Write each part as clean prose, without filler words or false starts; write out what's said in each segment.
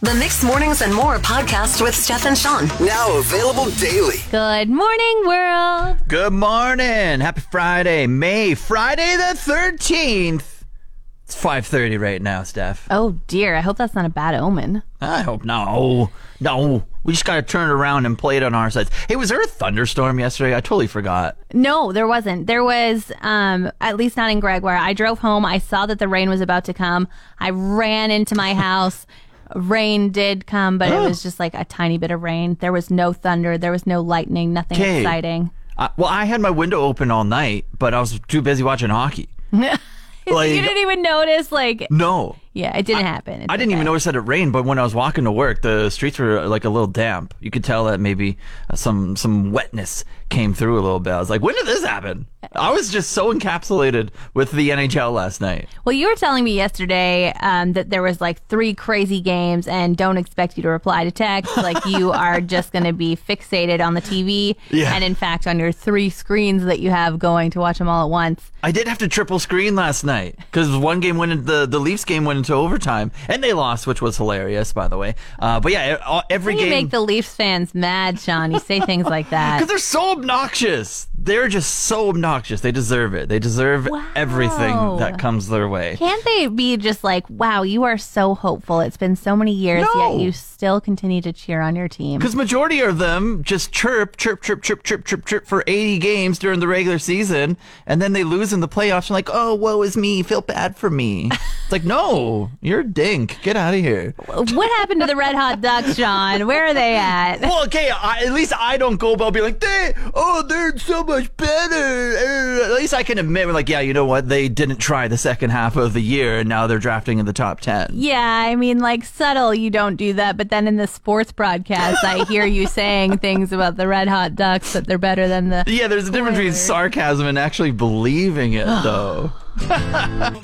The Mixed Mornings and More podcast with Steph and Sean. Now available daily. Good morning, world. Good morning. Happy Friday, Friday the 13th. It's 5:30 right now, Steph. Oh, dear. I hope that's not a bad omen. I hope not. No. We just got to turn it around and play it on our sides. Hey, was there a thunderstorm yesterday? I totally forgot. No, there wasn't. There was, at least not in Gregoire. I drove home. I saw that the rain was about to come. I ran into my house. Rain did come, but it was just like a tiny bit of rain. There was no thunder. There was no lightning. Nothing exciting. Well, I had my window open all night, but I was too busy watching hockey. You didn't even notice? No. Yeah, it didn't happen. I didn't even notice that it rained, but when I was walking to work, the streets were like a little damp. You could tell that maybe some wetness came through a little bit. I was like, when did this happen? I was just so encapsulated with the NHL last night. Well, you were telling me yesterday that there was like 3 crazy games and don't expect you to reply to text. Like you are just going to be fixated on the TV and in fact on your 3 screens that you have going to watch them all at once. I did have to triple screen last night because one game went into the Leafs game went into overtime and they lost, which was hilarious, by the way. But yeah, every game. You make the Leafs fans mad, Sean. You say things like that because they're so obnoxious. They're just so obnoxious. They deserve it. They deserve everything that comes their way. Can't they be just like, wow, you are so hopeful. It's been so many years, yet you still continue to cheer on your team. Because majority of them just chirp for 80 games during the regular season, and then they lose in the playoffs. And like, oh, woe is me. Feel bad for me. It's like, no, you're a dink. Get out of here. What happened to the Red Hot Ducks, Sean? Where are they at? Well, okay, at least I don't go about being like, they're so much better. At least I can admit, we're like, yeah, you know what? They didn't try the second half of the year, and now they're drafting in the top 10. Yeah, I mean, like, subtle, you don't do that. But then in the sports broadcast, I hear you saying things about the Red Hot Ducks that they're better than the... Yeah, there's a difference between sarcasm and actually believing it, though.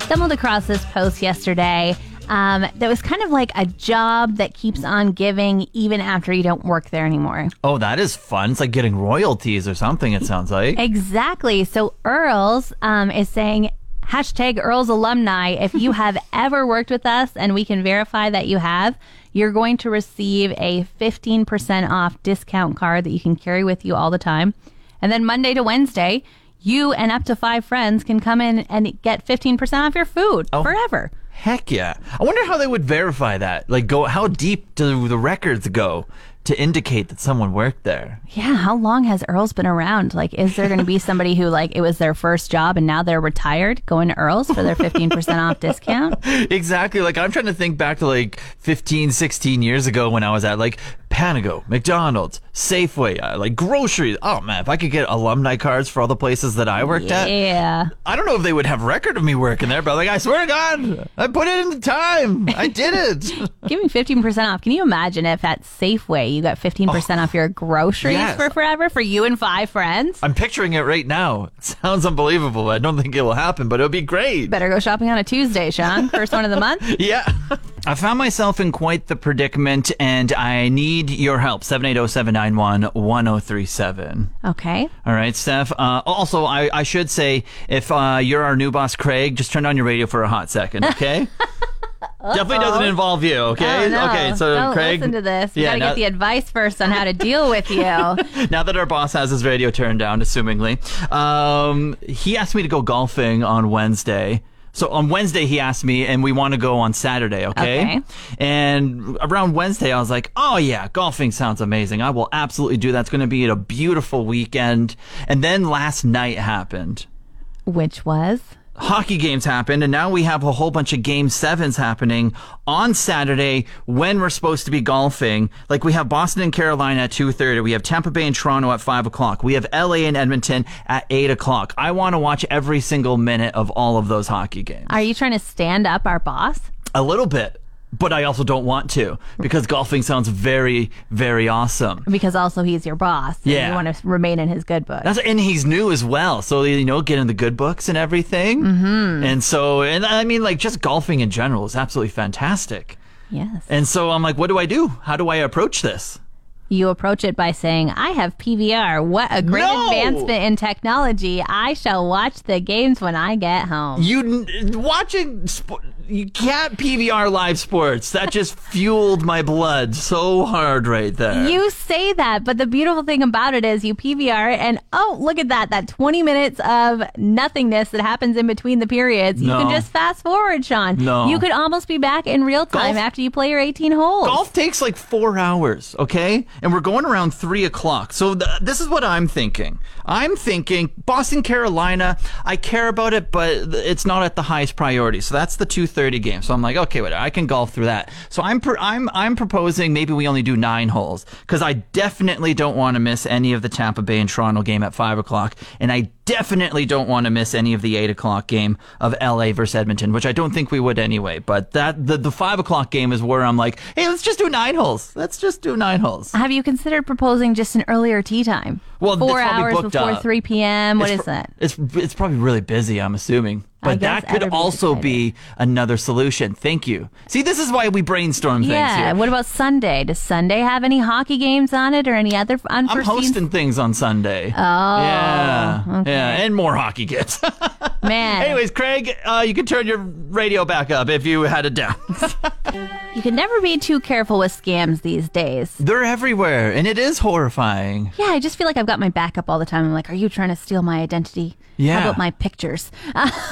Stumbled across this post yesterday that was kind of like a job that keeps on giving even after you don't work there anymore. Oh, that is fun. It's like getting royalties or something, it sounds like. Exactly. So Earls is saying, hashtag Earls alumni, if you have ever worked with us and we can verify that you have, you're going to receive a 15% off discount card that you can carry with you all the time. And then Monday to Wednesday, you and up to 5 friends can come in and get 15% off your food forever. Heck yeah. I wonder how they would verify that. Like, how deep do the records go to indicate that someone worked there? Yeah, how long has Earls been around? Like, is there going to be somebody who, like, it was their first job and now they're retired going to Earls for their 15% off discount? Exactly. Like, I'm trying to think back to, like, 15, 16 years ago when I was at, like, Panago, McDonald's, Safeway, like groceries. Oh, man, if I could get alumni cards for all the places that I worked at. Yeah. I don't know if they would have record of me working there, but like, I swear to God, I put it in the time. I did it. Give me 15% off. Can you imagine if at Safeway you got 15% off your groceries for forever for you and 5 friends? I'm picturing it right now. It sounds unbelievable. I don't think it will happen, but it would be great. Better go shopping on a Tuesday, Sean. First one of the month. Yeah. I found myself in quite the predicament, and I need your help. 780-791-1037. Okay. All right, Steph. Also, I should say, if you're our new boss, Craig, just turn on your radio for a hot second, okay? Definitely doesn't involve you, okay? Oh, no. Okay, so don't Craig, listen to this. We gotta get the advice first on how to deal with you. Now that our boss has his radio turned down, assumingly, he asked me to go golfing on Wednesday. So on Wednesday, he asked me, and we want to go on Saturday, okay? And around Wednesday, I was like, oh, yeah, golfing sounds amazing. I will absolutely do that. It's going to be a beautiful weekend. And then last night happened. Which was? Hockey games happened, and now we have a whole bunch of Game 7s happening on Saturday when we're supposed to be golfing. Like, we have Boston and Carolina at 2:30. We have Tampa Bay and Toronto at 5 o'clock. We have L.A. and Edmonton at 8 o'clock. I want to watch every single minute of all of those hockey games. Are you trying to stand up our boss? A little bit. But I also don't want to, because golfing sounds very, very awesome. Because also he's your boss. Yeah. You want to remain in his good book. And he's new as well. So, you know, get in the good books and everything. Mm-hmm. And so, and I mean, like, just golfing in general is absolutely fantastic. Yes. And so I'm like, what do I do? How do I approach this? You approach it by saying, I have PVR. What a great advancement in technology. I shall watch the games when I get home. You watching You can't PBR live sports. That just fueled my blood so hard right there. You say that, but the beautiful thing about it is you PBR and, oh, look at that. That 20 minutes of nothingness that happens in between the periods. No. You can just fast forward, Sean. No. You could almost be back in real time after you play your 18 holes. Golf takes like 4 hours, okay? And we're going around 3 o'clock. So this is what I'm thinking. I'm thinking Boston, Carolina, I care about it, but it's not at the highest priority. So that's the 2:30 game. So I'm like, okay, wait, I can golf through that. So I'm proposing maybe we only do 9 holes because I definitely don't want to miss any of the Tampa Bay and Toronto game at 5 o'clock. And I definitely don't want to miss any of the 8 o'clock game of LA versus Edmonton, which I don't think we would anyway. But that the 5 o'clock game is where I'm like, hey, let's just do 9 holes. Let's just do 9 holes. Have you considered proposing just an earlier tee time? Well, 4 hours before 3 p.m. What is that? It's probably really busy, I'm assuming. But that could also be another solution. Thank you. See, this is why we brainstorm things here. Yeah, what about Sunday? Does Sunday have any hockey games on it or any other unforeseen? I'm hosting things on Sunday. Oh. Yeah. Okay. Yeah, and more hockey games. Man. Anyways, Craig, you can turn your radio back up if you had it down. You can never be too careful with scams these days. They're everywhere, and it is horrifying. Yeah, I just feel like I've got my back up all the time. I'm like, are you trying to steal my identity? Yeah. How about my pictures?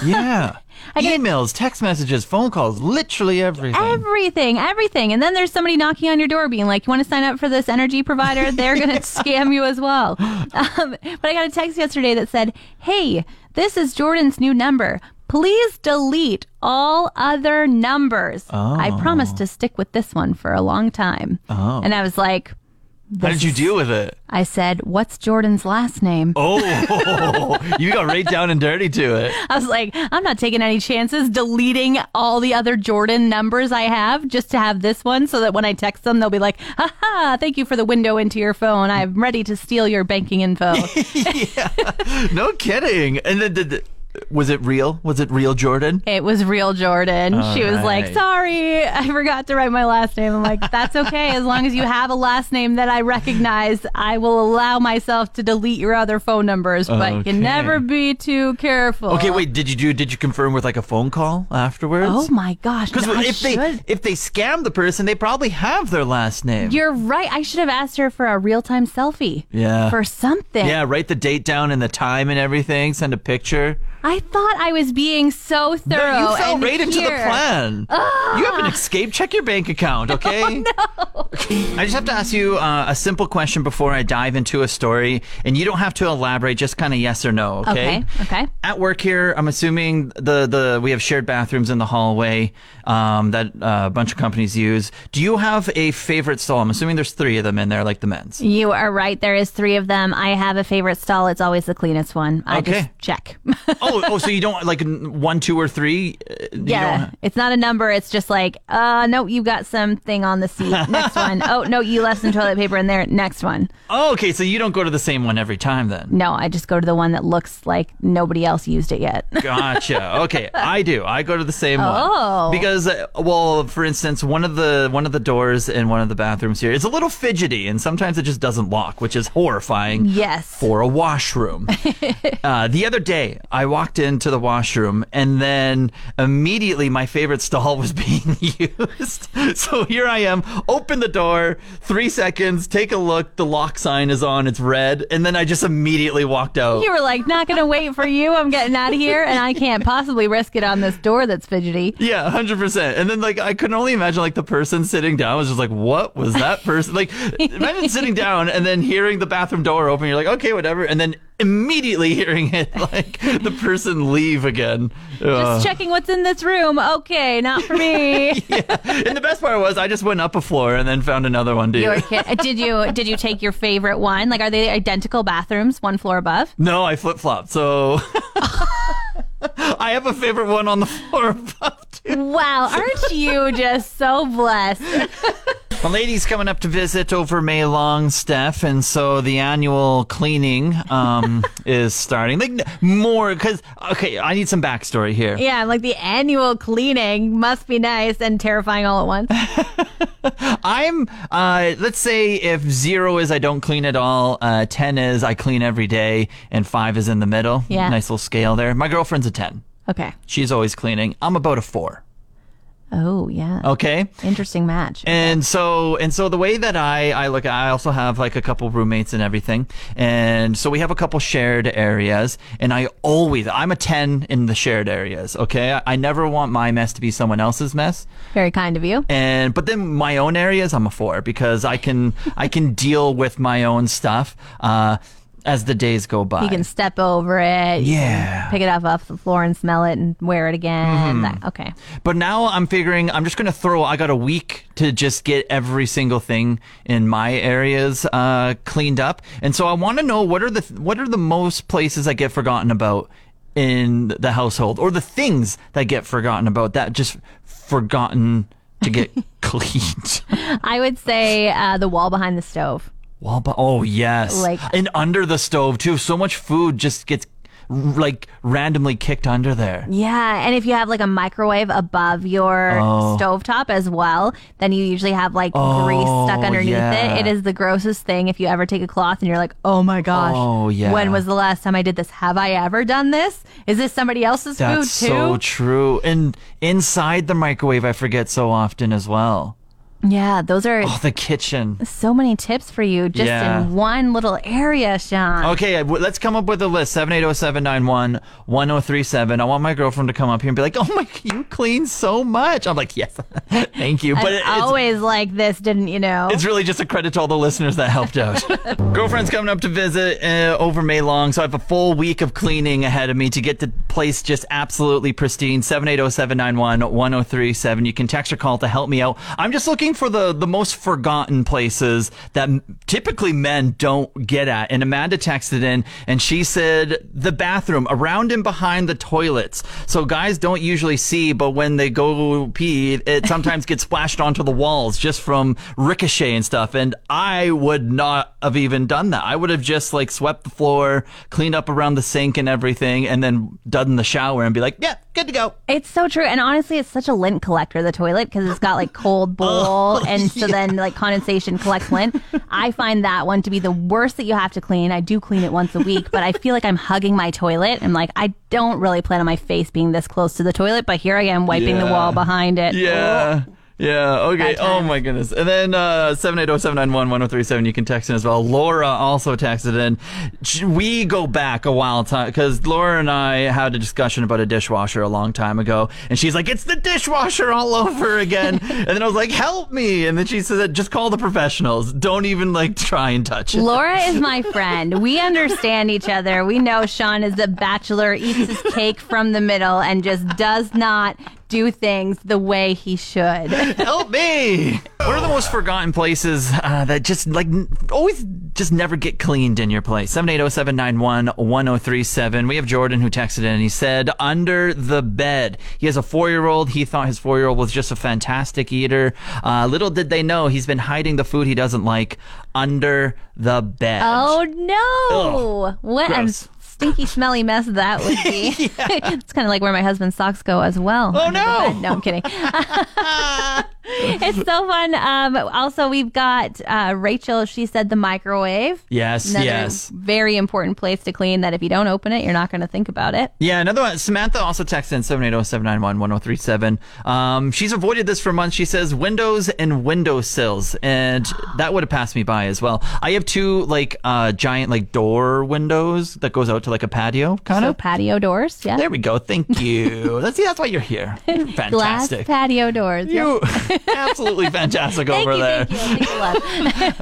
Yeah. Emails, text messages, phone calls, literally everything. Everything. And then there's somebody knocking on your door being like, you want to sign up for this energy provider? They're going to scam you as well. But I got a text yesterday that said, hey, this is Jordan's new number. Please delete all other numbers. Oh. I promised to stick with this one for a long time. Oh. And I was like... How did you deal with it? I said, what's Jordan's last name? Oh, you got right down and dirty to it. I was like, I'm not taking any chances deleting all the other Jordan numbers I have just to have this one so that when I text them, they'll be like, haha, thank you for the window into your phone. I'm ready to steal your banking info. Yeah, no kidding. And then was it real? Was it real Jordan? It was real Jordan. All she was right. Like, sorry, I forgot to write my last name. I'm like, that's okay. As long as you have a last name that I recognize, I will allow myself to delete your other phone numbers, but okay. You can never be too careful. Okay, wait, did you confirm with like a phone call afterwards? Oh my gosh. Because no, if they scam the person, they probably have their last name. You're right. I should have asked her for a real-time selfie. Yeah. For something. Yeah, write the date down and the time and everything. Send a picture. I thought I was being so thorough. No, you fell right into the plan. You have an escape. Check your bank account, okay? Oh, no. I just have to ask you a simple question before I dive into a story, and you don't have to elaborate, just kind of yes or no, okay? Okay. At work here, I'm assuming we have shared bathrooms in the hallway that a bunch of companies use. Do you have a favorite stall? I'm assuming there's 3 of them in there, like the men's. You are right. There is 3 of them. I have a favorite stall. It's always the cleanest one. I just check. Oh, so you don't like 1, 2, or 3? Yeah, it's not a number. It's just like, no, you got something on the seat. Next one. Oh, no, you left some toilet paper in there. Next one. Oh, okay, so you don't go to the same one every time then? No, I just go to the one that looks like nobody else used it yet. Gotcha. Okay, I do. I go to the same one. Because, well, for instance, one of the doors in one of the bathrooms here is a little fidgety, and sometimes it just doesn't lock, which is horrifying. Yes. For a washroom. The other day, I walked into the washroom, and then immediately my favorite stall was being used. So here I am, open the door, 3 seconds, take a look, the lock sign is on, it's red, and then I just immediately walked out. You were like, not going to wait for you, I'm getting out of here, and I can't possibly risk it on this door that's fidgety. Yeah, 100%. And then like I could only imagine like the person sitting down was just like, what was that person? Like, imagine sitting down and then hearing the bathroom door open, you're like, okay, whatever, and then immediately hearing it, like, the person leave again. Just checking what's in this room. Okay, not for me. Yeah. And the best part was I just went up a floor and then found another one, dude. Did you take your favorite one? Like, are they identical bathrooms, one floor above? No, I flip-flopped, so... I have a favorite one on the floor above, too. Wow, aren't you just so blessed? Well, lady's coming up to visit over May long, Steph, and so the annual cleaning is starting. Like more, because, okay, I need some backstory here. Yeah, like the annual cleaning must be nice and terrifying all at once. I'm, let's say if 0 is I don't clean at all, 10 is I clean every day, and 5 is in the middle. Yeah. Nice little scale there. My girlfriend's a 10. Okay. She's always cleaning. I'm about a 4. Oh, yeah. Okay. Interesting match. And so the way that I look, I also have like a couple roommates and everything. And so we have a couple shared areas, and I'm a 10 in the shared areas. Okay. I never want my mess to be someone else's mess. Very kind of you. But then my own areas, I'm a 4 because I can deal with my own stuff. As the days go by. You can step over it. Yeah. Pick it up off the floor and smell it and wear it again. Mm-hmm. Okay. But now I'm figuring I'm just going to I got a week to just get every single thing in my areas cleaned up. And so I want to know what are the most places I get forgotten about in the household, or the things that get forgotten about that just forgotten to get cleaned. I would say the wall behind the stove. Oh, yes. And under the stove, too. So much food just gets, randomly kicked under there. Yeah, and if you have, a microwave above your stovetop as well, then you usually have, grease stuck underneath it. It is the grossest thing if you ever take a cloth and you're like, oh, my gosh. Oh, yeah. When was the last time I did this? Have I ever done this? Is this somebody else's food, too? That's so true. And inside the microwave, I forget so often as well. Yeah, those are... Oh, the kitchen. So many tips for you just in one little area, Sean. Okay, let's come up with a list. 780-791-1037. I want my girlfriend to come up here and be like, oh my, you clean so much. I'm like, yes, thank you. But it's always like this, didn't you know? It's really just a credit to all the listeners that helped out. Girlfriend's coming up to visit over May long, so I have a full week of cleaning ahead of me to get the place just absolutely pristine. 780-791-1037. You can text or call to help me out. I'm just looking for the most forgotten places that typically men don't get at. And Amanda texted in and she said the bathroom, around and behind the toilets. So guys don't usually see, but when they go pee, it sometimes gets splashed onto the walls just from ricochet and stuff. And I would not have even done that. I would have just swept the floor, cleaned up around the sink and everything, and then done the shower and be like, yeah, good to go. It's so true. And honestly, it's such a lint collector, the toilet, because it's got cold bowl. And so then condensation collects lint. I find that one to be the worst that you have to clean. I do clean it once a week, but I feel like I'm hugging my toilet. I'm like, I don't really plan on my face being this close to the toilet, but here I am wiping the wall behind it. Yeah. Oh. Yeah, okay. Gotcha. Oh, my goodness. And then 780-791-1037, you can text in as well. Laura also texted in. We go back a while time because Laura and I had a discussion about a dishwasher a long time ago. And she's like, it's the dishwasher all over again. And then I was like, help me. And then she said, just call the professionals. Don't even try and touch it. Laura is my friend. We understand each other. We know Sean is a bachelor, eats his cake from the middle, and just does not do things the way he should. Help me! What are the most forgotten places that just always just never get cleaned in your place? 780-791-1037. We have Jordan who texted in and he said under the bed. He has a 4-year-old. He thought his 4-year-old was just a fantastic eater. Little did they know he's been hiding the food he doesn't like under the bed. Oh no! Ugh, what gross. Stinky, smelly mess that would be. It's kind of like where my husband's socks go as well. Oh, no. No, I'm kidding. It's so fun. Also, we've got Rachel. She said the microwave. Yes, yes. Very important place to clean that if you don't open it, you're not going to think about it. Yeah, another one. Samantha also texted in 780-791-1037. She's avoided this for months. She says windows and windowsills. And that would have passed me by as well. I have two giant door windows that goes out to a patio kind of. So patio doors, yeah. There we go. Thank you. That's why you're here. You're fantastic. Glass patio doors. You absolutely fantastic over there. Thank you.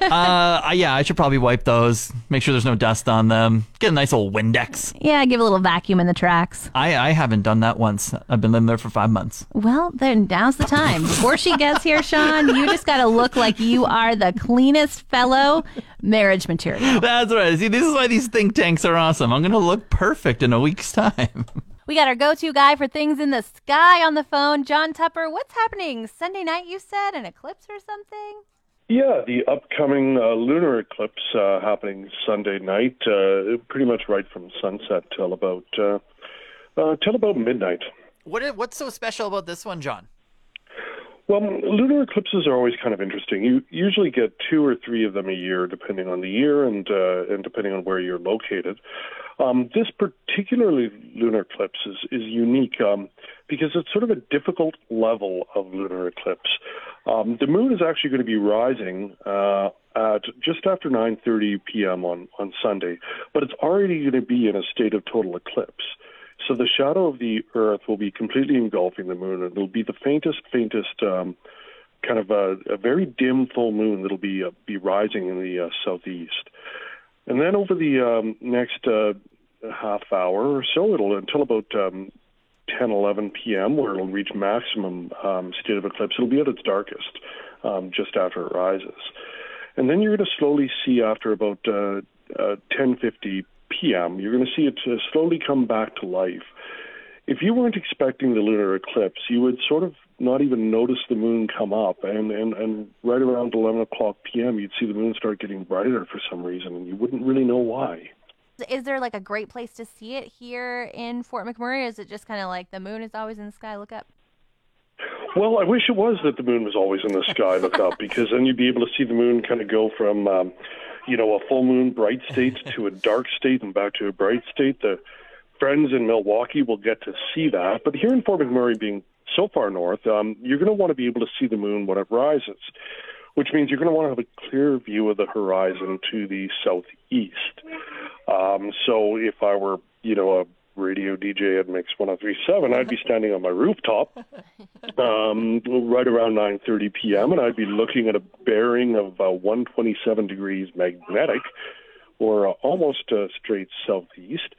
I should probably wipe those. Make sure there's no dust on them. Get a nice old Windex. Yeah, give a little vacuum in the tracks. I haven't done that once. I've been living there for 5 months. Well, then now's the time. Before she gets here, Sean, you just got to look like you are the cleanest fellow marriage material. That's right. See, this is why these think tanks are awesome. I'm going to look perfect in a week's time. We got our go-to guy for things in the sky on the phone, John Tupper. What's happening Sunday night, you said? An eclipse or something? Yeah, the upcoming lunar eclipse happening Sunday night, pretty much right from sunset till about midnight. What's so special about this one, John? Well, lunar eclipses are always kind of interesting. You usually get two or three of them a year, depending on the year and depending on where you're located. This particularly lunar eclipse is unique because it's sort of a difficult level of lunar eclipse. The moon is actually going to be rising at just after 9:30 p.m. on Sunday, but it's already going to be in a state of total eclipse. So the shadow of the Earth will be completely engulfing the moon. It'll be the faintest kind of a very dim full moon that'll be rising in the southeast. And then over the next half hour or so, it'll until about 10, 11 p.m., where it'll reach maximum state of eclipse. It'll be at its darkest just after it rises. And then you're going to slowly see after about 10:50 p.m., you're going to see it slowly come back to life. If you weren't expecting the lunar eclipse, you would sort of not even notice the moon come up, and right around 11 o'clock p.m., you'd see the moon start getting brighter for some reason, and you wouldn't really know why. Is there like a great place to see it here in Fort McMurray, or is it just kind of like the moon is always in the sky, look up? Well, I wish it was that the moon was always in the sky, look up, because then you'd be able to see the moon kind of go from a full moon bright state to a dark state and back to a bright state. The friends in Milwaukee will get to see that. But here in Fort McMurray, being so far north, you're going to want to be able to see the moon when it rises, which means you're going to want to have a clear view of the horizon to the southeast. So if I were, a radio DJ at Mix 1037, I'd be standing on my rooftop right around 9:30 p.m., and I'd be looking at a bearing of 127 degrees magnetic, or almost straight southeast,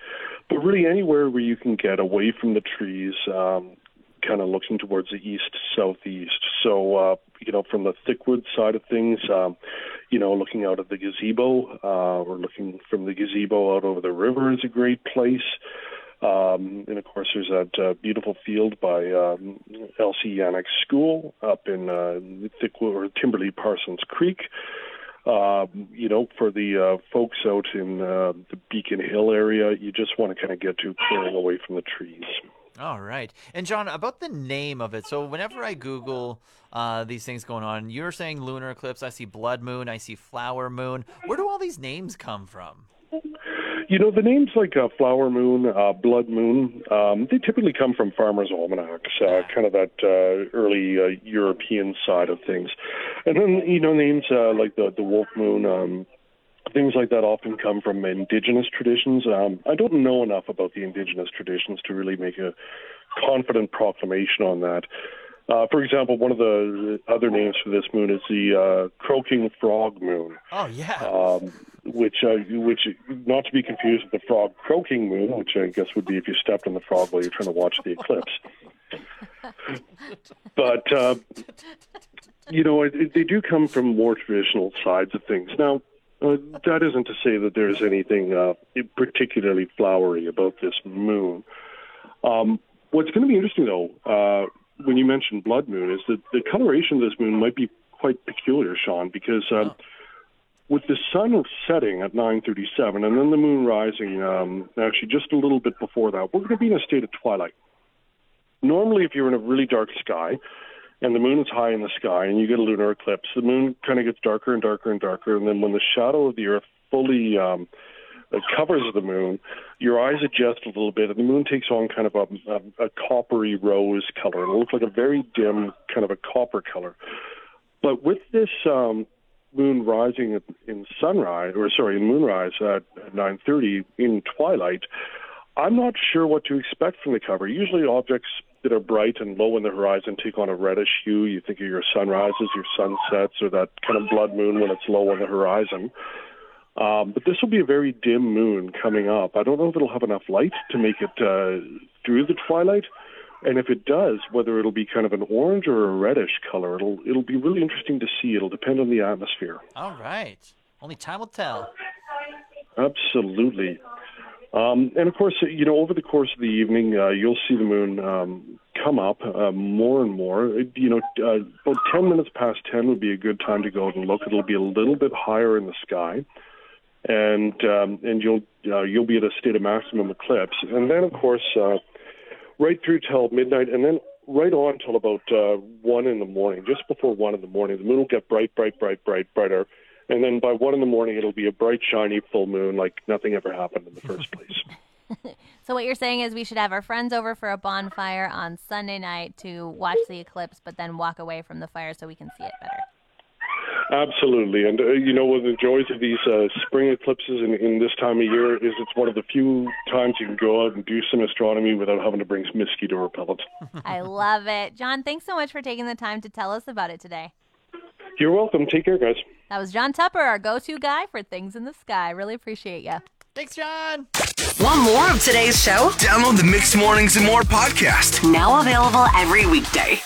but really anywhere where you can get away from the trees, kind of looking towards the east-southeast. So, from the thickwood side of things, looking out at the gazebo or looking from the gazebo out over the river is a great place. And, of course, there's that beautiful field by LC Yannick School up in Thickwood or Kimberly Parsons Creek. For the folks out in the Beacon Hill area, you just want to kind of get to clearing away from the trees. All right. And, John, about the name of it. So whenever I Google these things going on, you're saying lunar eclipse. I see blood moon. I see flower moon. Where do all these names come from? The names like flower moon, blood moon, they typically come from farmers' almanacs, kind of that early European side of things. And then, names like the wolf moon, things like that often come from indigenous traditions. I don't know enough about the indigenous traditions to really make a confident proclamation on that. For example, one of the other names for this moon is the croaking frog moon. Oh, yeah. Which, not to be confused with the frog croaking moon, which I guess would be if you stepped on the frog while you're trying to watch the eclipse. But, they do come from more traditional sides of things. Now, that isn't to say that there's anything particularly flowery about this moon. What's going to be interesting, though, when you mention blood moon, is that the coloration of this moon might be quite peculiar, Sean, because with the sun setting at 9:37 and then the moon rising actually just a little bit before that, we're going to be in a state of twilight. Normally, if you're in a really dark sky, and the moon is high in the sky, and you get a lunar eclipse, the moon kind of gets darker and darker and darker, and then when the shadow of the Earth fully covers the moon, your eyes adjust a little bit, and the moon takes on kind of a coppery rose color. It'll look like a very dim kind of a copper color. But with this moon rising in moonrise at 9:30 in twilight, I'm not sure what to expect from the cover. Usually objects that are bright and low in the horizon take on a reddish hue. You think of your sunrises, your sunsets, or that kind of blood moon when it's low on the horizon. But this will be a very dim moon coming up. I don't know if it'll have enough light to make it through the twilight. And if it does, whether it'll be kind of an orange or a reddish color, it'll be really interesting to see. It'll depend on the atmosphere. All right. Only time will tell. Absolutely. And, of course, over the course of the evening, you'll see the moon come up more and more. About 10 minutes past 10 would be a good time to go out and look. It'll be a little bit higher in the sky, and you'll be at a state of maximum eclipse. And then, of course, right through till midnight, and then right on till about 1 in the morning, just before 1 in the morning. The moon will get brighter. And then by 1 in the morning, it'll be a bright, shiny full moon like nothing ever happened in the first place. So what you're saying is we should have our friends over for a bonfire on Sunday night to watch the eclipse, but then walk away from the fire so we can see it better. Absolutely. And, you know, one of the joys of these spring eclipses in this time of year is it's one of the few times you can go out and do some astronomy without having to bring mosquito repellent. I love it. John, thanks so much for taking the time to tell us about it today. You're welcome. Take care, guys. That was John Tupper, our go-to guy for things in the sky. Really appreciate you. Thanks, John. Want more of today's show? Download the Mixed Mornings and More podcast. Now available every weekday.